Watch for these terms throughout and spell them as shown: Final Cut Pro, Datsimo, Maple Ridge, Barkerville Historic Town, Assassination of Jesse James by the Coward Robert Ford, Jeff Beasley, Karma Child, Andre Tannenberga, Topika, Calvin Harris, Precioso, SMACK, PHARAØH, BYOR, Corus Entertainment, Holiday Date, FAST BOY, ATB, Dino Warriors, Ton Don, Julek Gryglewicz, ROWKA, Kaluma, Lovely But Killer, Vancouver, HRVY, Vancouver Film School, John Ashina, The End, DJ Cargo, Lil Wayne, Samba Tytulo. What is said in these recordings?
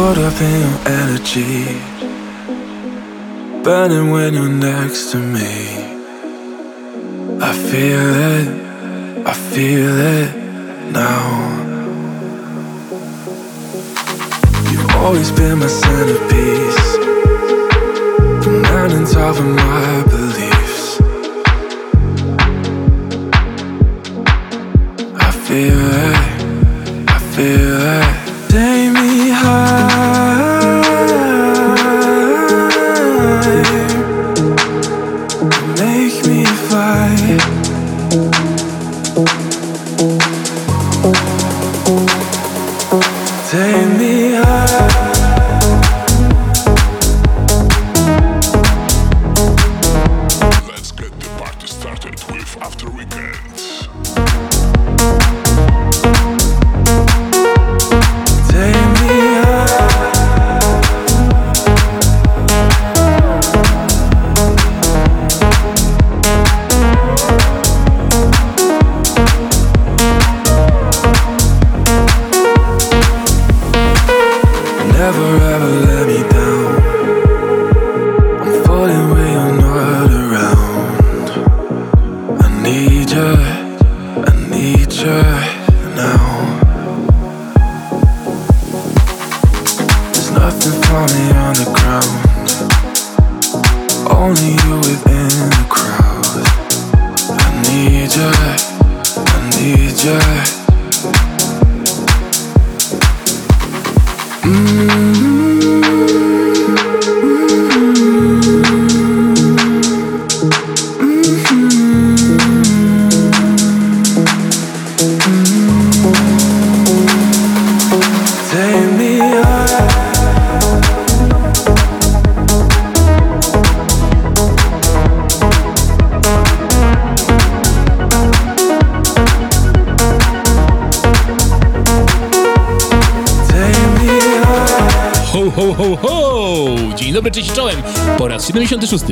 caught up in your energy, burning when you're next to me. I feel it now. You've always been my centerpiece, the man on top of my beliefs. I feel it, I feel it. Take me high.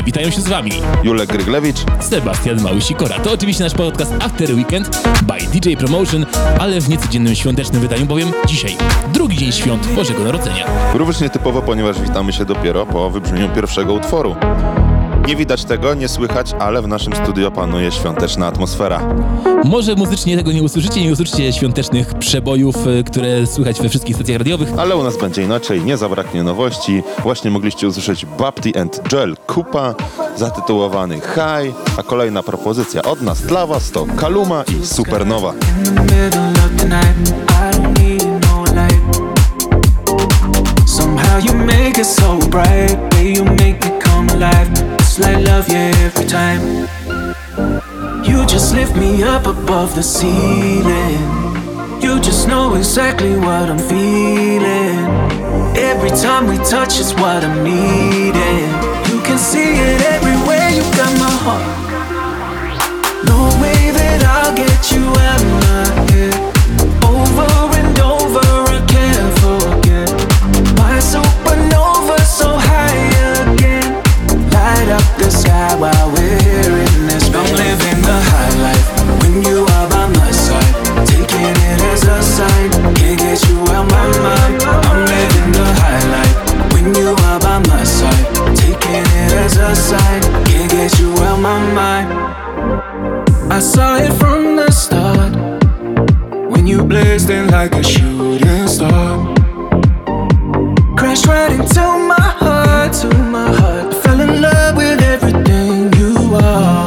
Witają się z wami Julek Gryglewicz, Sebastian Małysikora. To oczywiście nasz podcast After Weekend by DJ Promotion, ale w niecodziennym świątecznym wydaniu, bowiem dzisiaj drugi dzień świąt Bożego Narodzenia. Również nietypowo, ponieważ witamy się dopiero po wybrzmieniu pierwszego utworu. Nie widać tego, nie słychać, ale w naszym studio panuje świąteczna atmosfera. Może muzycznie tego nie usłyszycie świątecznych przebojów, które słychać we wszystkich stacjach radiowych. Ale u nas będzie inaczej, nie zabraknie nowości. Właśnie mogliście usłyszeć Bapti and Joel Coopa, zatytułowany HRVY, a kolejna propozycja od nas dla was to Kaluma i Supernowa. Like love, yeah, every time. You just lift me up above the ceiling. You just know exactly what I'm feeling. Every time we touch is what I'm needing. You can see it everywhere, you got my heart. No way that I'll get you out of my head. Over and over I can't forget. My supernova so high again. Light up the sky while we're here in this room. I'm living the high life when you are by my side. Taking it as a sign, can't get you out my mind. I'm living the high life when you are by my side. Taking it as a sign, can't get you out my mind. I saw it from the start when you blazed in like a shooting star. Crashed right into my heart, to my heart. I'm in love with everything you are.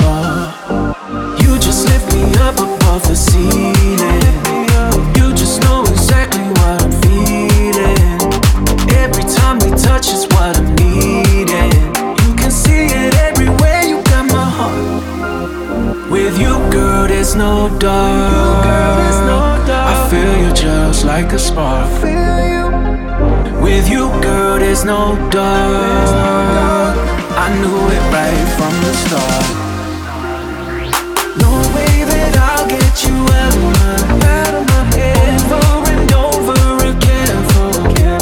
You just lift me up above the ceiling. You just know exactly what I'm feeling. Every time we touch is what I'm needing. You can see it everywhere, you got my heart. With you, girl, there's no dark. I feel you just like a spark. With you, girl, there's no dark. I knew it right from the start. No way that I'll get you out of my head. Over and over again, forget.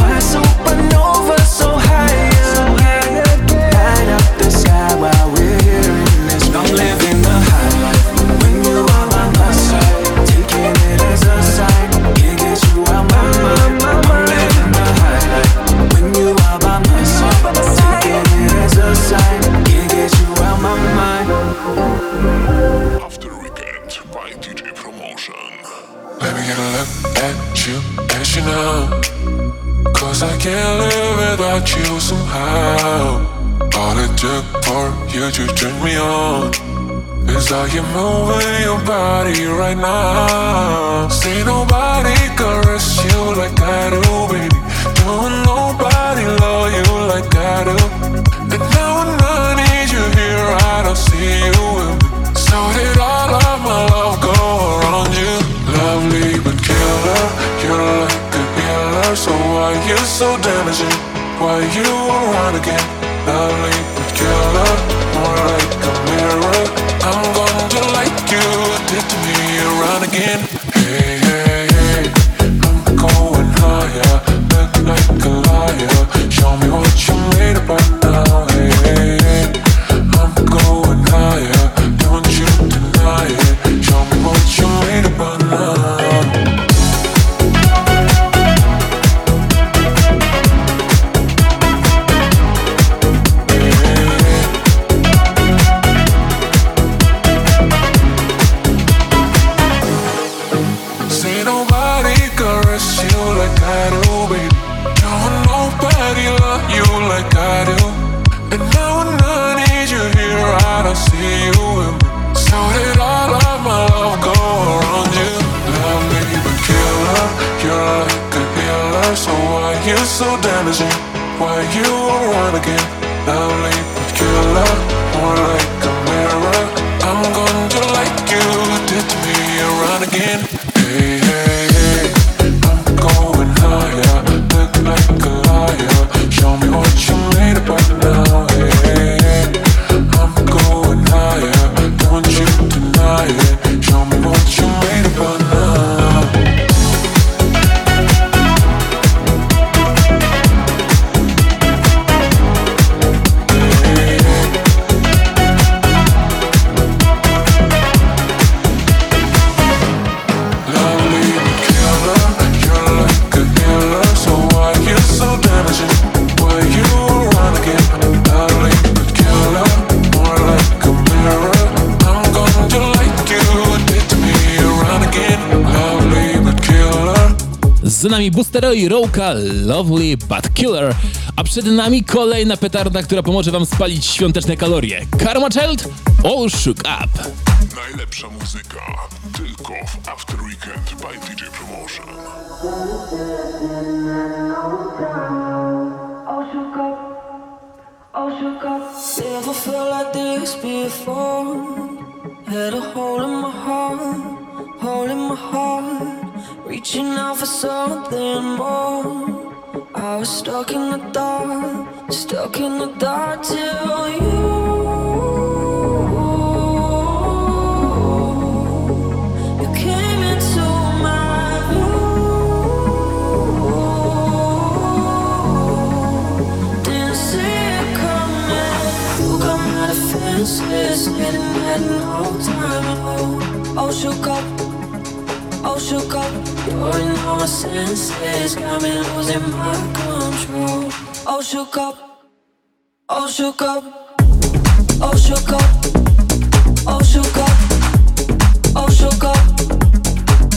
My supernova so high again. Light up the sky while we're here in this. I'm living the high life when you are by my side. Taking it as a sign, can't get you out my mind. I'm living the high life. Baby, can I look at you, yes you know, 'cause I can't live without you somehow. All it took for you to turn me on is how you're moving your body right now. See, nobody caress you like I do, baby. Don't nobody love you like I do. And now when I need you here, I don't see you with me. So did all of my love go around you? Lovely but killer, you're like a killer. So why you so damaging? Why you around again? Lovely but killer, more like a mirror. I'm gonna do like you did to me, around again. Hey, hey, hey, I'm going higher. Look like a liar. Show me what you made up right now. Hey, hey, hey, I'm going higher. Don't you deny it. Show me what you made up right now. So damaging, why you around again? Lovely but killer, more like a mirror. I'm gonna do like you did to me, around again. Hey, hey, hey, I'm going higher. Look like a liar. Show me what you made up right now. Hey, hey, hey, I'm going higher. Don't you deny it. Show me what you made up right now. Z nami Bustero i Rowka, Lovely But Killer, a przed nami kolejna petarda, która pomoże wam spalić świąteczne kalorie. Karma Child, All Shook Up. Najlepsza muzyka, tylko w After Weekend by DJ Promotion. All shook up, all shook up. Never felt like this before. Had a hole in my heart, hole in my heart. Reaching out for something more. I was stuck in the dark till you came into my room. Didn't see it coming. You got my defenses, hidden at no time. Oh, shook up. Oh, shook up, you're in all my senses. Got me losing my control. Oh, shook up, oh, shook up, oh, shook up, oh, shook up, oh, shook up,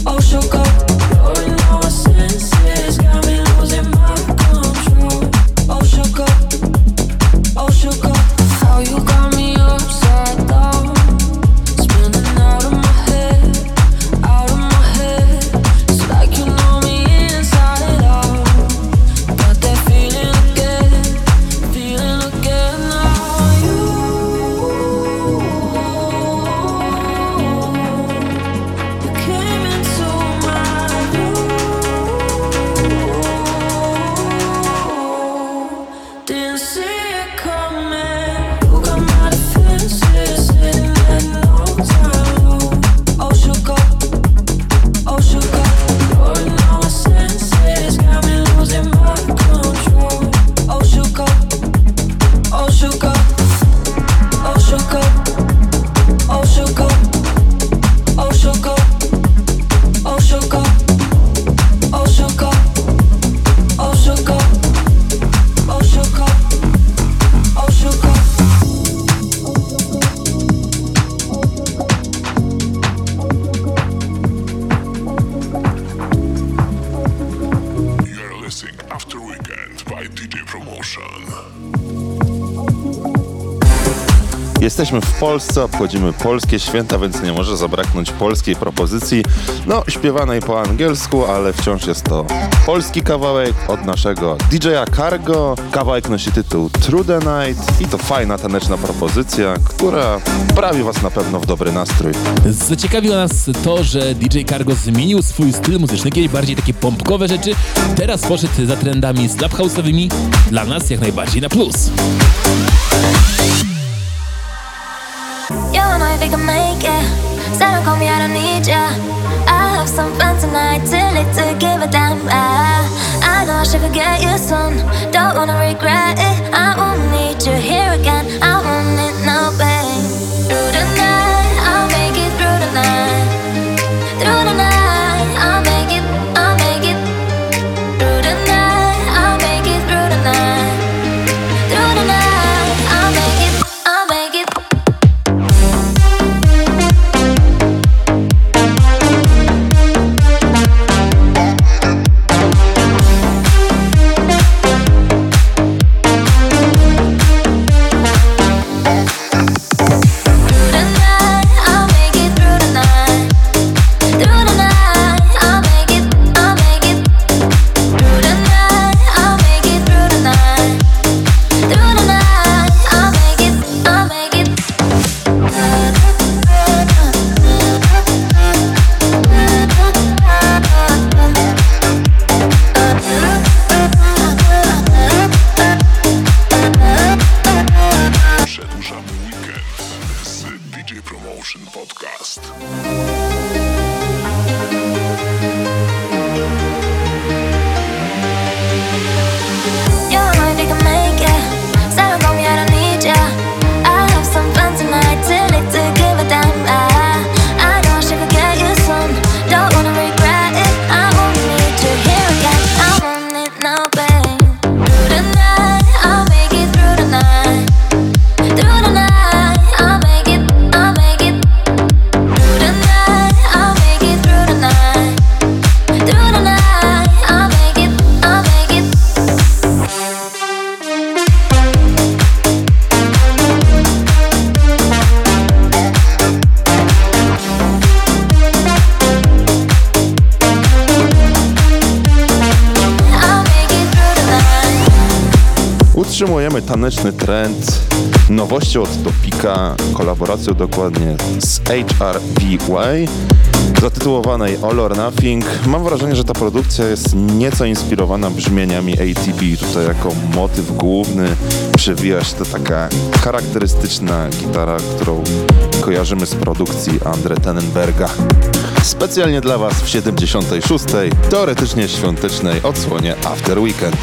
oh, shook up. You're in all my senses. Got me losing my control. Oh, shook up, oh, shook up. How you got me upside down? Spinning out of my head. Feeling again now, you Jesteśmy w Polsce, obchodzimy polskie święta, więc nie może zabraknąć polskiej propozycji, no śpiewanej po angielsku, ale wciąż jest to polski kawałek od naszego DJ-a Cargo. Kawałek nosi tytuł Through the Night i to fajna taneczna propozycja, która wprawi was na pewno w dobry nastrój. Zaciekawiło nas to, że DJ Cargo zmienił swój styl muzyczny, kiedyś bardziej takie pompkowe rzeczy, teraz poszedł za trendami slap house'owymi, dla nas jak najbardziej na plus. You don't know if you can make it. Sarah, call me, I don't need ya. I'll have some fun tonight, too late to give a damn. I know I should forget you soon. Don't wanna regret it. I won't need you here again. I won't need no pain. Through the night, I'll make it through the night. Through the night, I'll make it, I'll make it. Through the night, I'll make it through the night. Through the night, I'll make it, I'll make it. Utrzymujemy taneczny trend nowością od Topika, kolaboracją dokładnie z HRVY, zatytułowanej All or Nothing. Mam wrażenie, że ta produkcja jest nieco inspirowana brzmieniami ATB. Tutaj jako motyw główny przewija się to taka charakterystyczna gitara, którą kojarzymy z produkcji Andre Tannenberga. Specjalnie dla was w 76. teoretycznie świątecznej odsłonie After Weekend.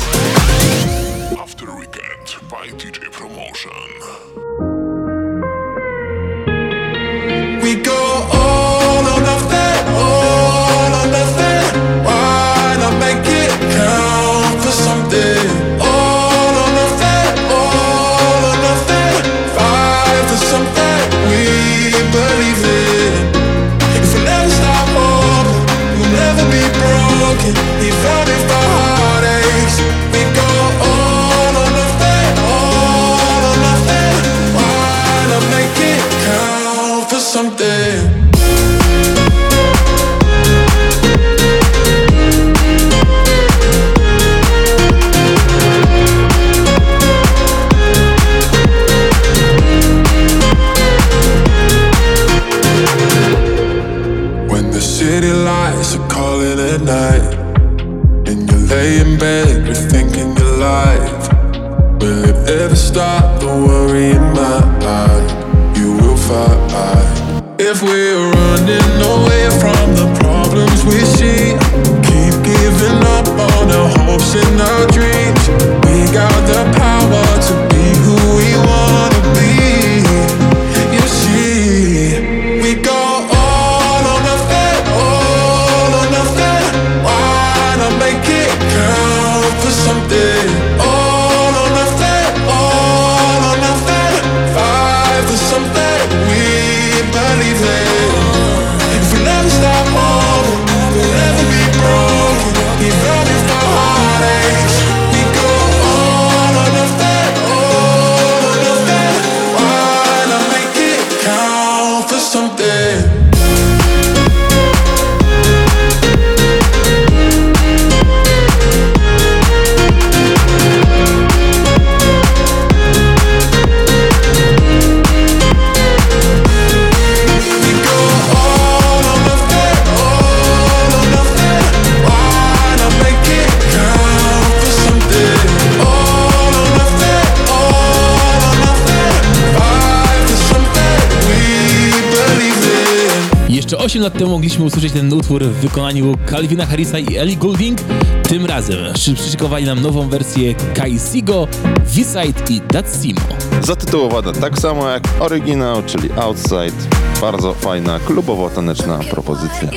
If we never stop, 8 lat temu mogliśmy usłyszeć ten utwór w wykonaniu Calvina Harrisa i Ellie Goulding. Tym razem przyszykowali nam nową wersję Kai Sego, V-Side i Datsimo. Zatytułowana tak samo jak oryginał, czyli Outside. Bardzo fajna, klubowo-taneczna propozycja.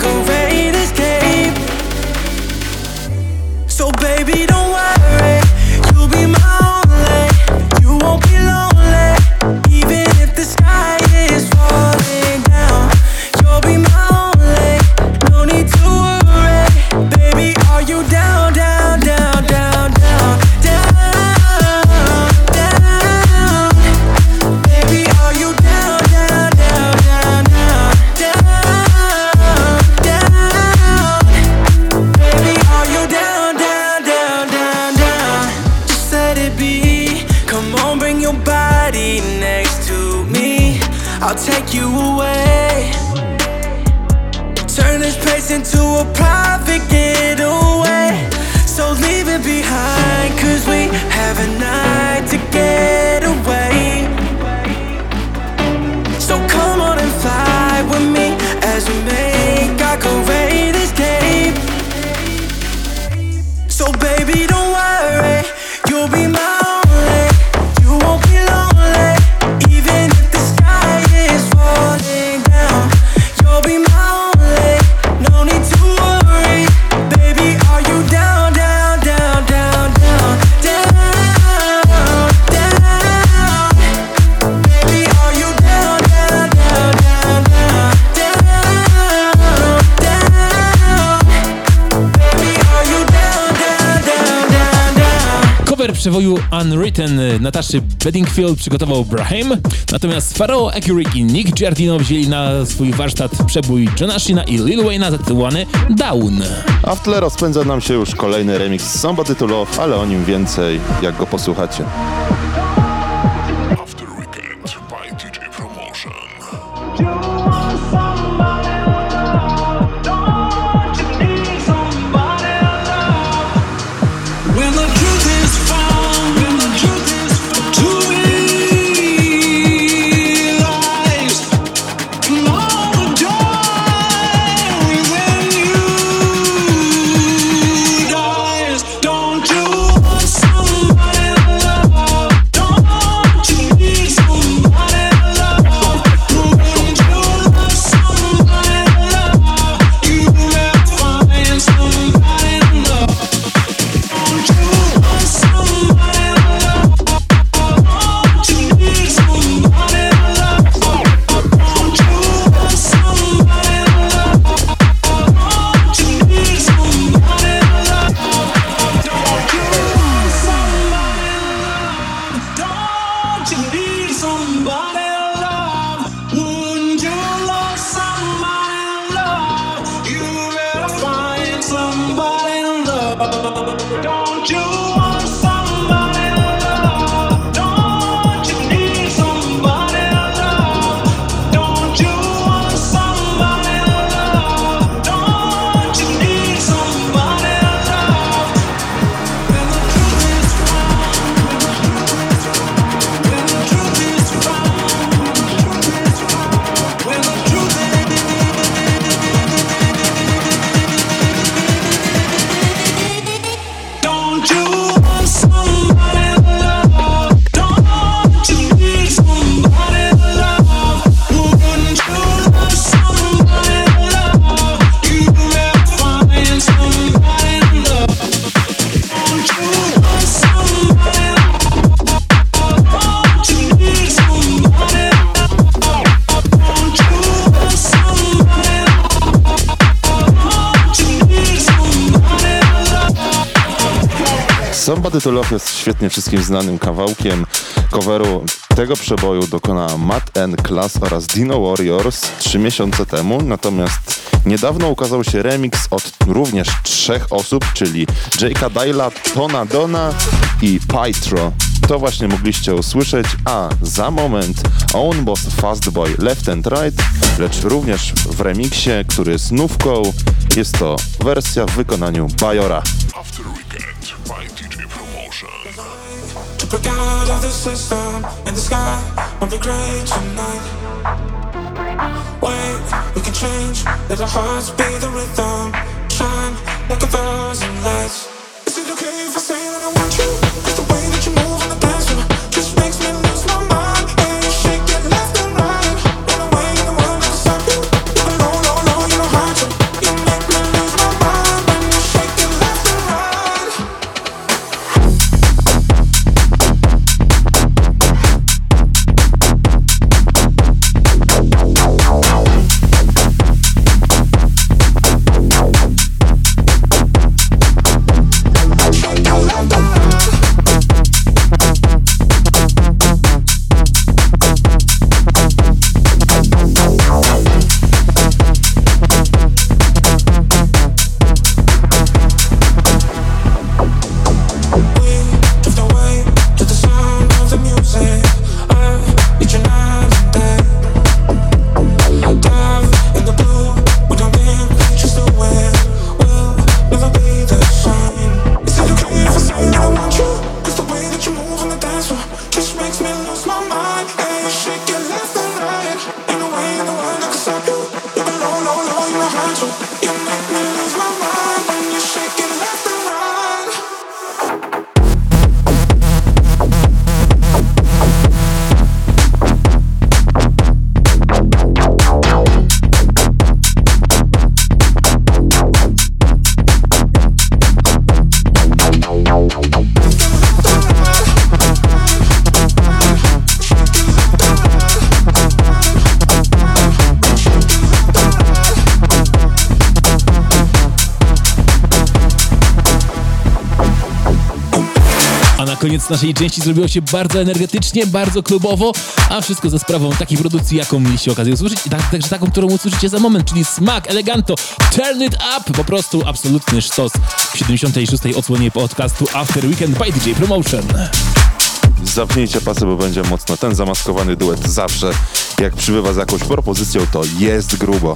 Go So baby, don't worry, you'll be my only. You won't be lonely, even if the sky is falling down. You'll be my only, no need to worry. Baby, are you down, down, down, down, down, down, down? Baby, are you down, down, down, down, down, down? Baby, are you down, down, down, down, down? Just let it be. Come on, bring your body next to me. I'll take you away. Turn this place into a private getaway. So leave it behind, cause we have a night to get away. So come on and fly with me as we make our greatest day. So baby, don't worry, you'll be my only. You won't be lonely, even if the sky is falling down. You'll be my only, no need to worry. Baby, are you down, down, down, down, down, down, down? Baby, are you down, down, down, down, down, down, down? Baby, are you down, down, down, down, down? Cover przeboju Unwritten Nataszy Bedingfield przygotował Braaheim, natomiast PHARAØH, EQRIC i Nick Giardino wzięli na swój warsztat przebój John Ashina i Lil Wayne'a zatytułowany Down. A w tle rozpędza nam się już kolejny remix z Samba Tytulo, ale o nim więcej, jak go posłuchacie. After Weekend by DJ Promotion. You want somebody love, don't you need somebody love? When the truth is found, when the truth is found to realize, all the joy when you dies. Don't you want somebody love? Don't you need somebody love? When you love somebody love, you will find somebody love. Don't you want somebody love? Don't you need somebody love? Don't you want somebody love? Don't you need somebody love? Don't you want somebody love? Don't you need somebody love? Wouldn't you love somebody love? You better find somebody love. Don't you want somebody love? Don't you need somebody love? Don't you want somebody love? Don't you need somebody love? When the truth is found, when the truth is found, when the truth is found, when the truth is found, when the truth is, don't you want somebody love? Don't you need somebody love? Wouldn't you love somebody love? You will find somebody love. Don't you want somebody love? Don't you need somebody love? Don't you want somebody love? Don't you need somebody love? Samba Tytulo jest świetnie wszystkim znanym kawałkiem. Coveru tego przeboju dokonała MATTN, Klaas oraz Dino Warriors 3 miesiące temu, natomiast niedawno ukazał się remix od również 3 osób, czyli Jake'a Dile'a, Tona Dona i Pytro. To właśnie mogliście usłyszeć, a za moment Öwnboss, FAST BOY, Left and Right, lecz również w remiksie, który jest nówką, jest to wersja w wykonaniu BYORa. After Weekend by DJ Promotion. Break out of the system in the sky on the gray tonight. Wait, we can change. Let our hearts be the rhythm. Shine like a thousand lights. Is it okay if I say that I want you? 'Cause the way that you move on the dance floor just makes me lose my mind. And you shake it left and right. Run away in the world like a sucker. No, no, no, you don't hide to. You make me lose my mind. When you shake it left and right. koniec naszej części. Zrobiło się bardzo energetycznie, bardzo klubowo, a wszystko za sprawą takiej produkcji, jaką mieliście okazję usłyszeć, także taką, którą usłyszycie za moment, czyli Smack, Eleganto, Turn It Up, po prostu absolutny sztos w 76. odsłonie podcastu After Weekend by DJ Promotion. Zamknijcie pasy, bo będzie mocno. Ten zamaskowany duet zawsze, jak przybywa z jakąś propozycją, to jest grubo.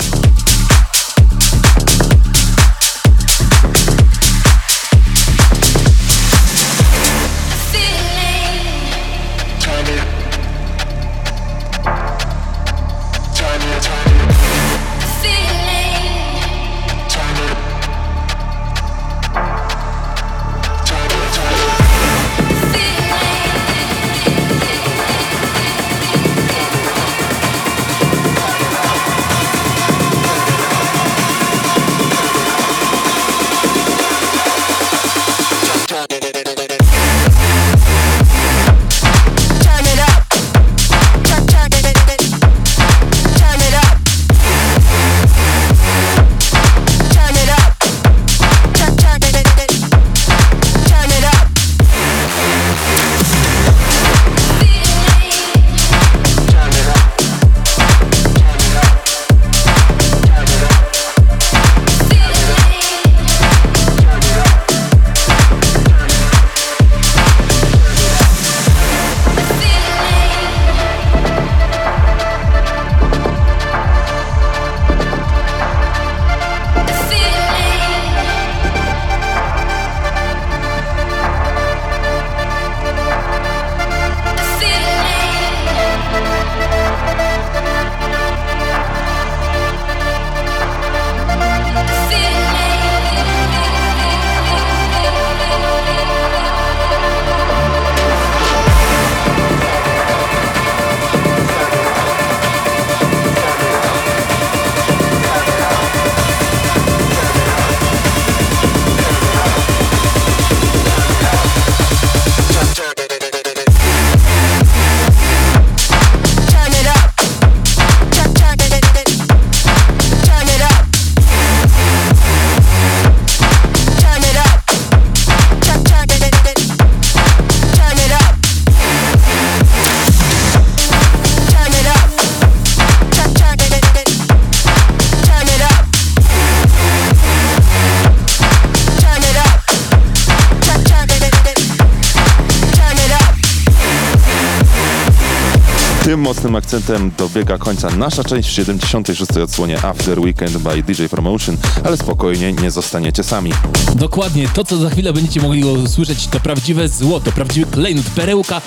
Tym mocnym akcentem dobiega końca nasza część w 76. odsłonie After Weekend by DJ Promotion, ale spokojnie, nie zostaniecie sami. Dokładnie, to co za chwilę będziecie mogli usłyszeć to prawdziwe złoto, prawdziwy klejnot, perełka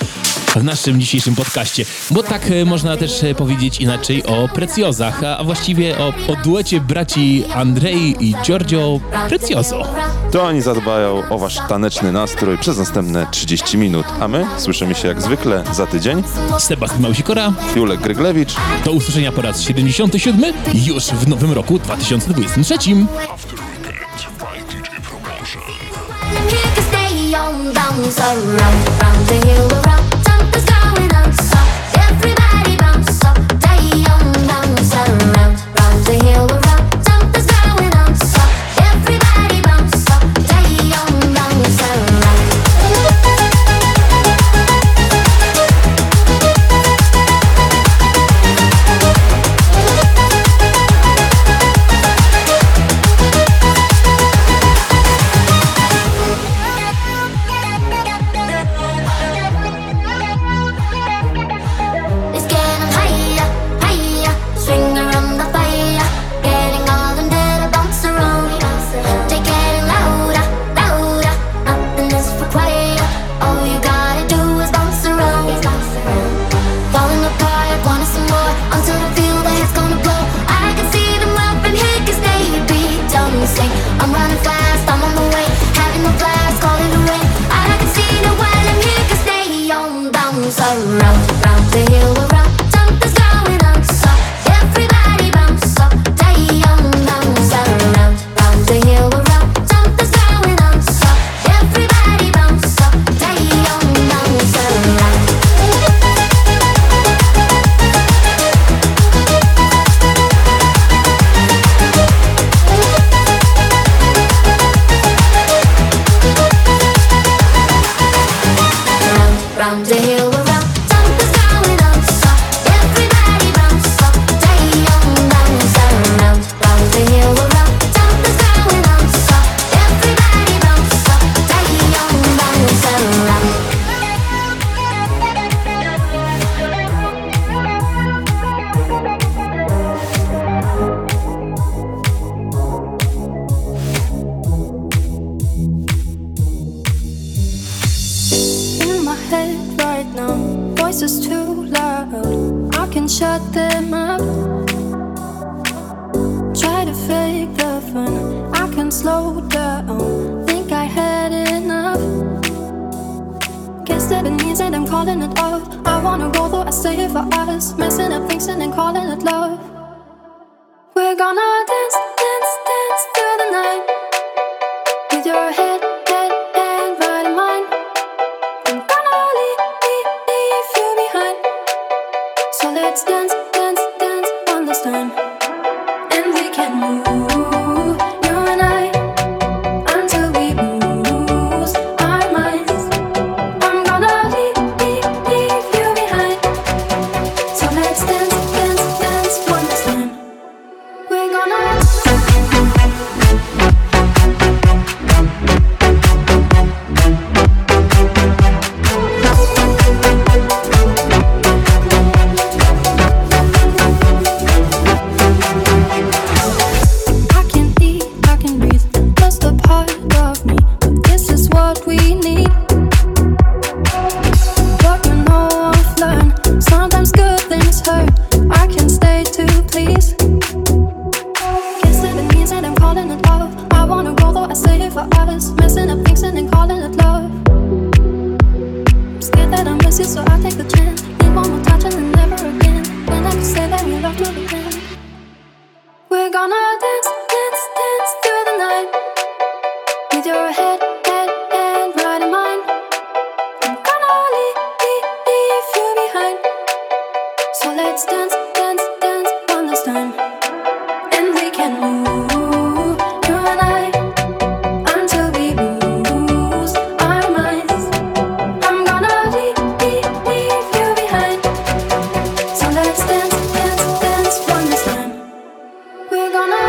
w naszym dzisiejszym podcaście, bo tak można też powiedzieć inaczej o Preciozach, a właściwie o duecie braci Andrei i Giorgio Precioso. To oni zadbają o wasz taneczny nastrój przez następne 30 minut, a my słyszymy się jak zwykle za tydzień. Sebastian Małysikora, Julek Gryglewicz. Do usłyszenia po raz 77 już w nowym roku 2023. After Weekend by DJ Promotion. Everybody bounce up, day on, bounce around, round the hill around. Something's going on, so everybody bounce up, day on, bounce around. around the hill around. Something's going on, so everybody bounce up, day on, bounce around, round the hill around. Something's going on, so everybody bounce up, day on, bounce around. Is too loud, I can shut them up. Try to fake the fun, I can slow down. Think I had enough. Guess that it means that I'm calling it off. I wanna go though I stay here for hours, messing up things and then calling it love. We're gonna dance, dance, dance through the night with your head. Let's dance, dance, dance on this time. And we can move, you and I, until we lose our minds. I'm gonna leave you behind. So let's dance, dance, dance one this time. We're gonna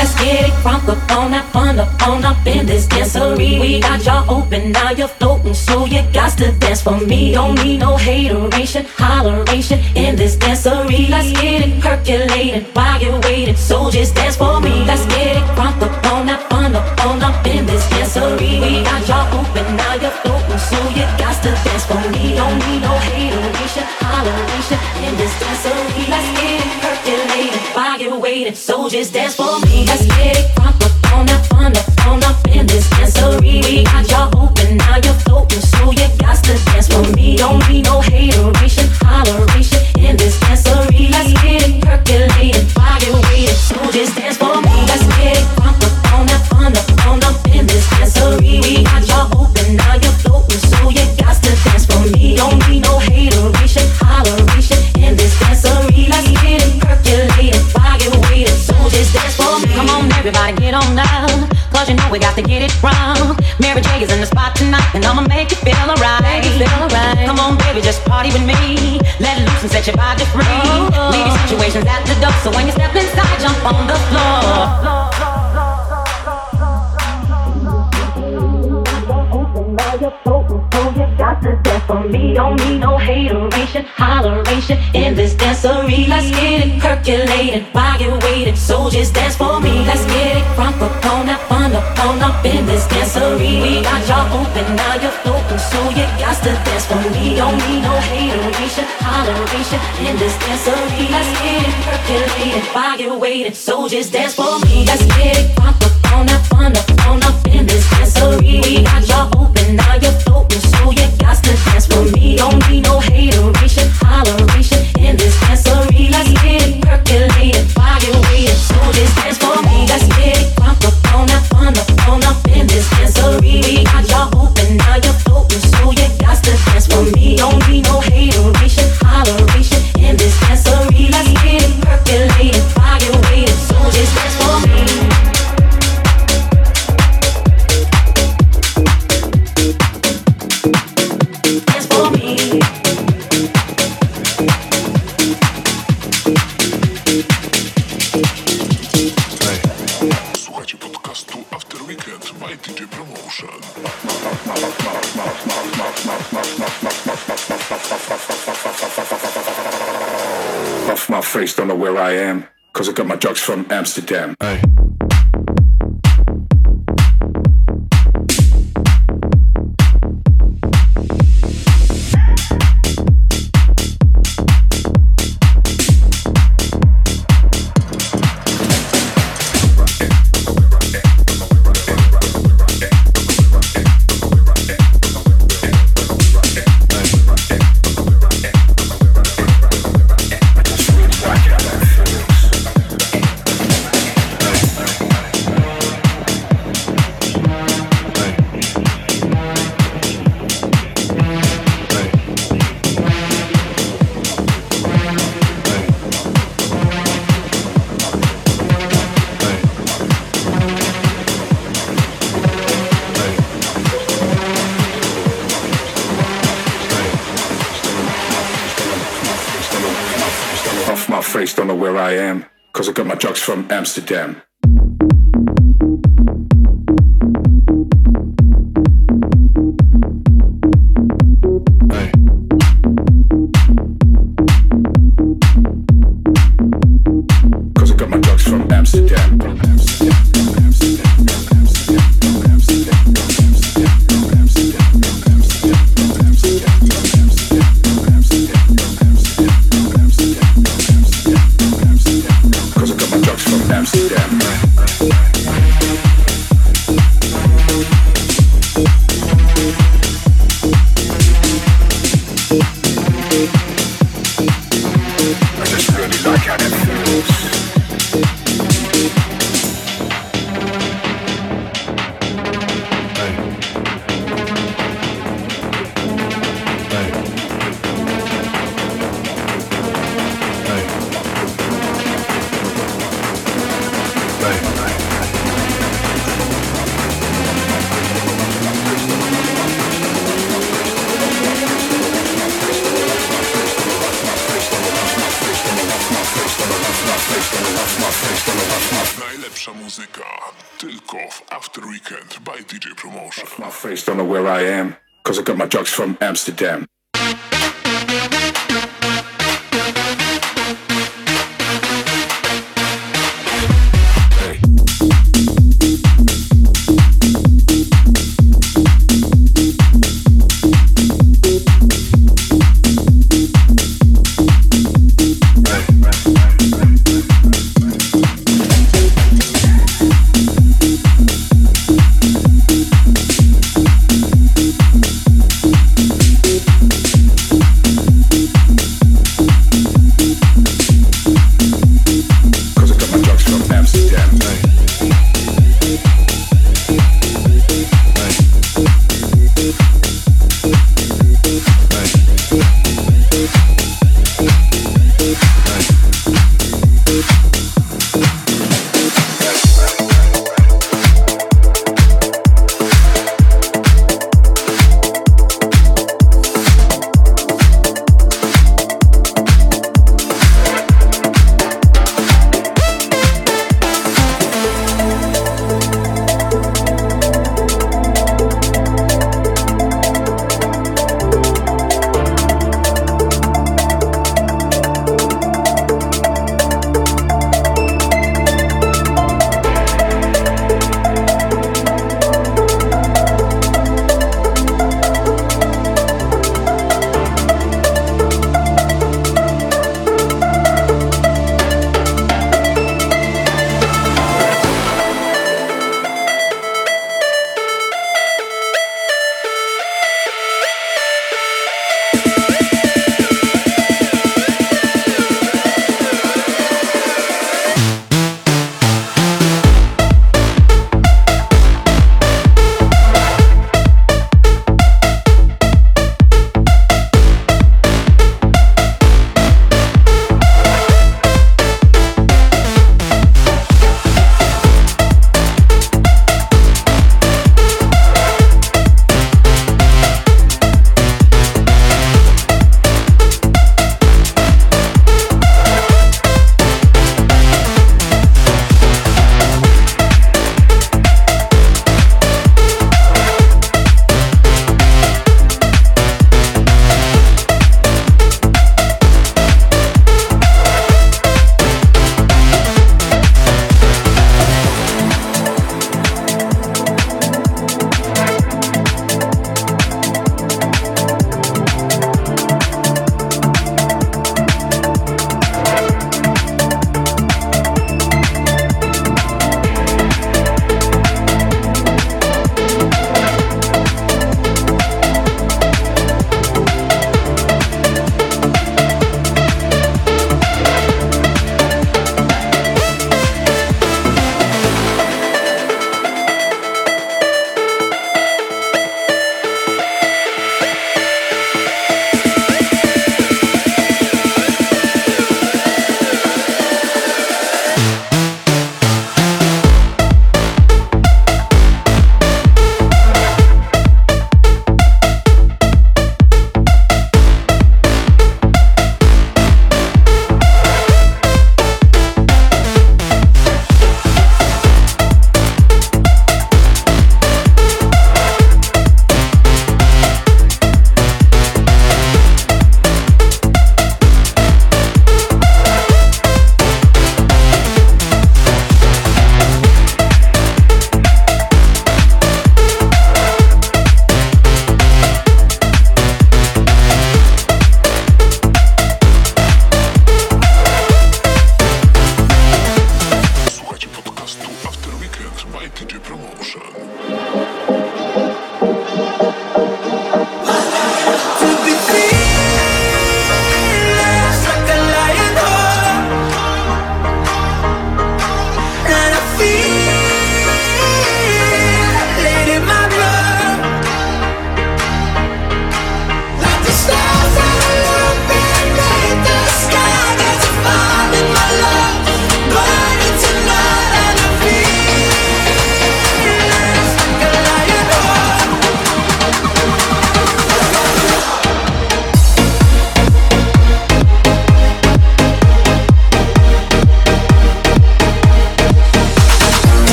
Let's get it crunk up on up in this dancery. We got y'all open, now you're floating, so you got to dance for me. Don't need no hateration, holleration in this dancery. Let's get it percolating while you're waiting, so just dance for me. Let's get it crunk up on up in this dancery. We got y'all open, now you're floating, so you got to dance for me. Don't need no hateration, holleration in this dancery. Let's get it percolating while you're waiting, so just dance for me. Let's get it crunk up on up in this dancery. We got y'all open, now you're floating, so you got to dance for me. Don't need no hateration, holleration in this dancery. Let's get it percolated while you're waiting, so just dance for me. Let's get it crunk up on up in this dancery. We got y'all open, now you're floating, so you got to dance for me. Don't need no hateration, holleration in this dancery. Let's get it percolated while you're waiting, so just dance for me. Come on, everybody, get on now, cause you know we got to get it wrong. Mary J is in the spot tonight, and I'ma make you feel alright. Come on, baby, just party with me. Let it loose and set your body free. Leave your situations at the door, so when you step inside, jump on the floor. Got to dance for me, don't need no hateration, holleration in this dancery. Let's get it percolated while you're waiting, so just dance for me. Let's get it crunk up on up in this dancery. We got y'all open, now you're floating, so you got to dance for me. Don't need no hateration, holleration in this dancery. Let's get it percolated while you're waiting, so just dance for me. Let's get it crunk up on up in this dancery. We got y'all open, now you're floating, so you got to dance for me. Don't need no hateration, holleration in this dancery. Let's get it percolated while you're waiting, so just dance for me. Let's get it crunk up on up in this dancery. We got y'all open, now you're floating, so you got to dance for me. Don't need no hateration, holleration in this dancery. Let's get it percolated while you're waiting, so just dance for me. Off my face, don't know where I am, cause I got my drugs from Amsterdam. Hey. Don't know where I am, cause I got my drugs from Amsterdam. I just really like how it feels. Najlepsza muzyka tylko w After Weekend by DJ Promotion. Off my face, don't know where I am, cause I got my drugs from Amsterdam.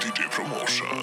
DJ Promotion.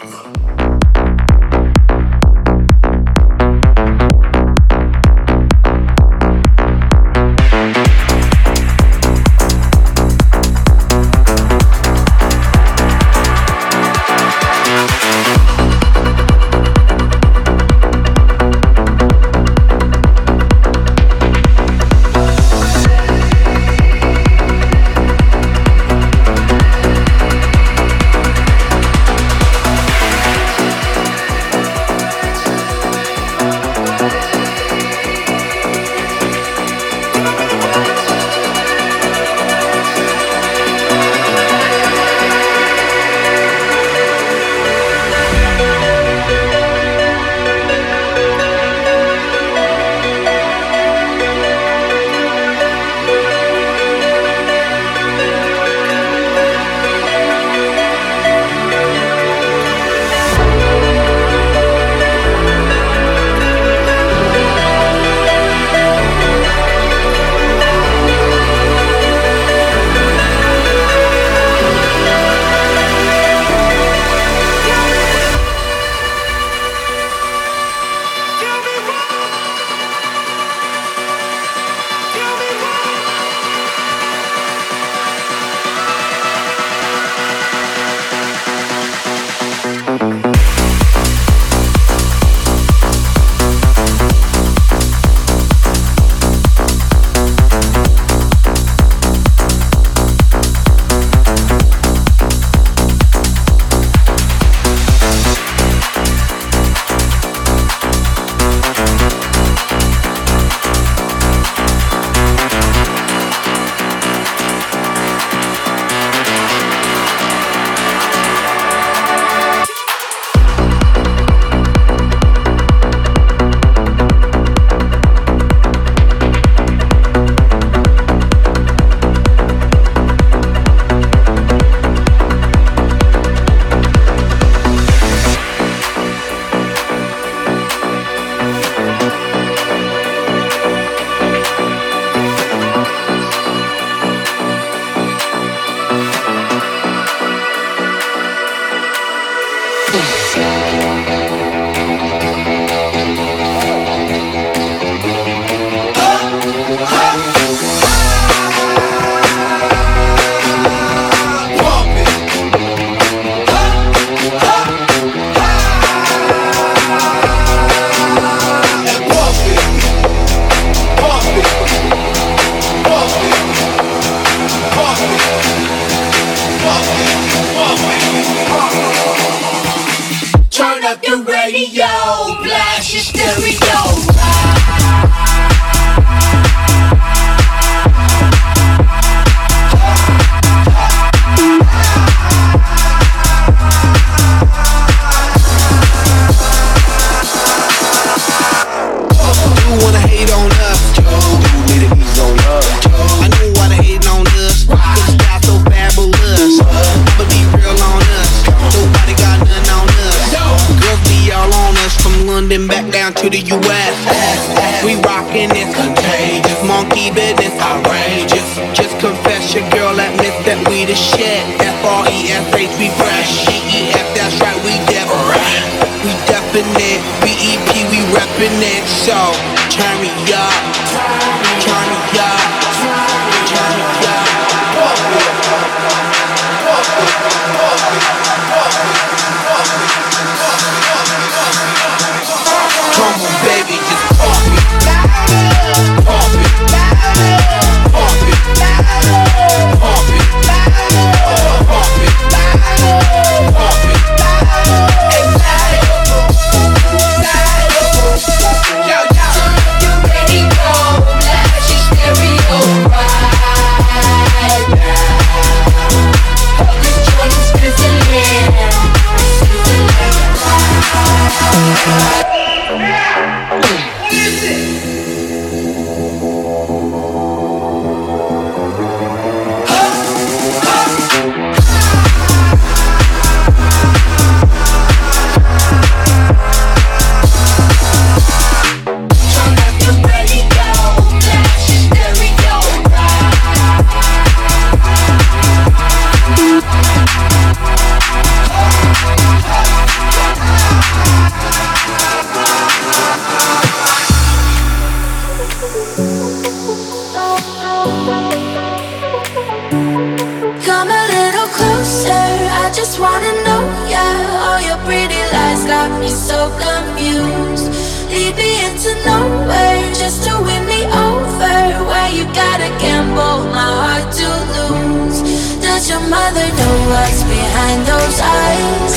we'd be into nowhere just to win me over. Why you gotta gamble my heart to lose? Does your mother know what's behind those eyes?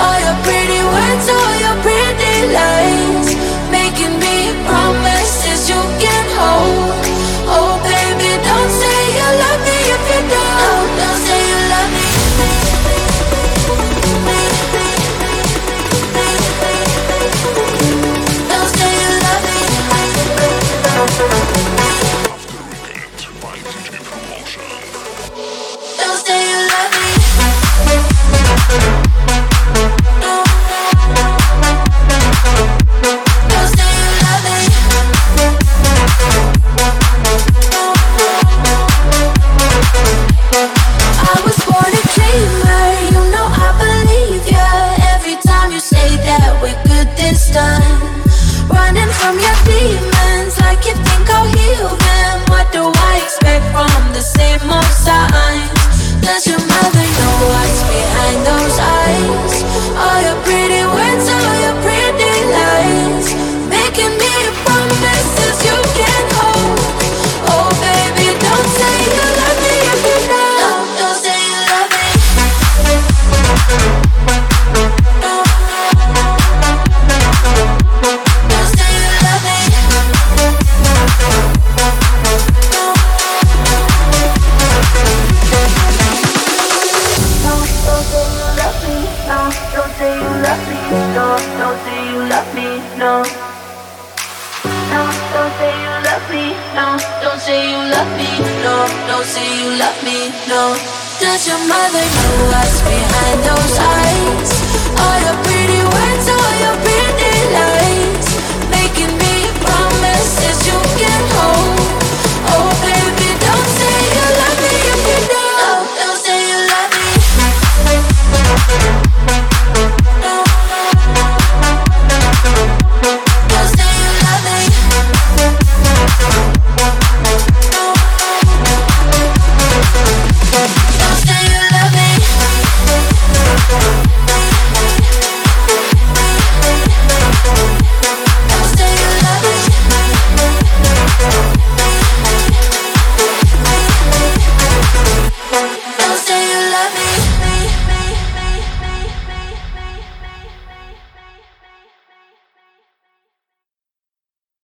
All your pretty words, all your pretty lies, making me promises you can't hold. Oh baby, don't say you love me if you don't. Don't say you love me. Does your mother know what's behind those eyes?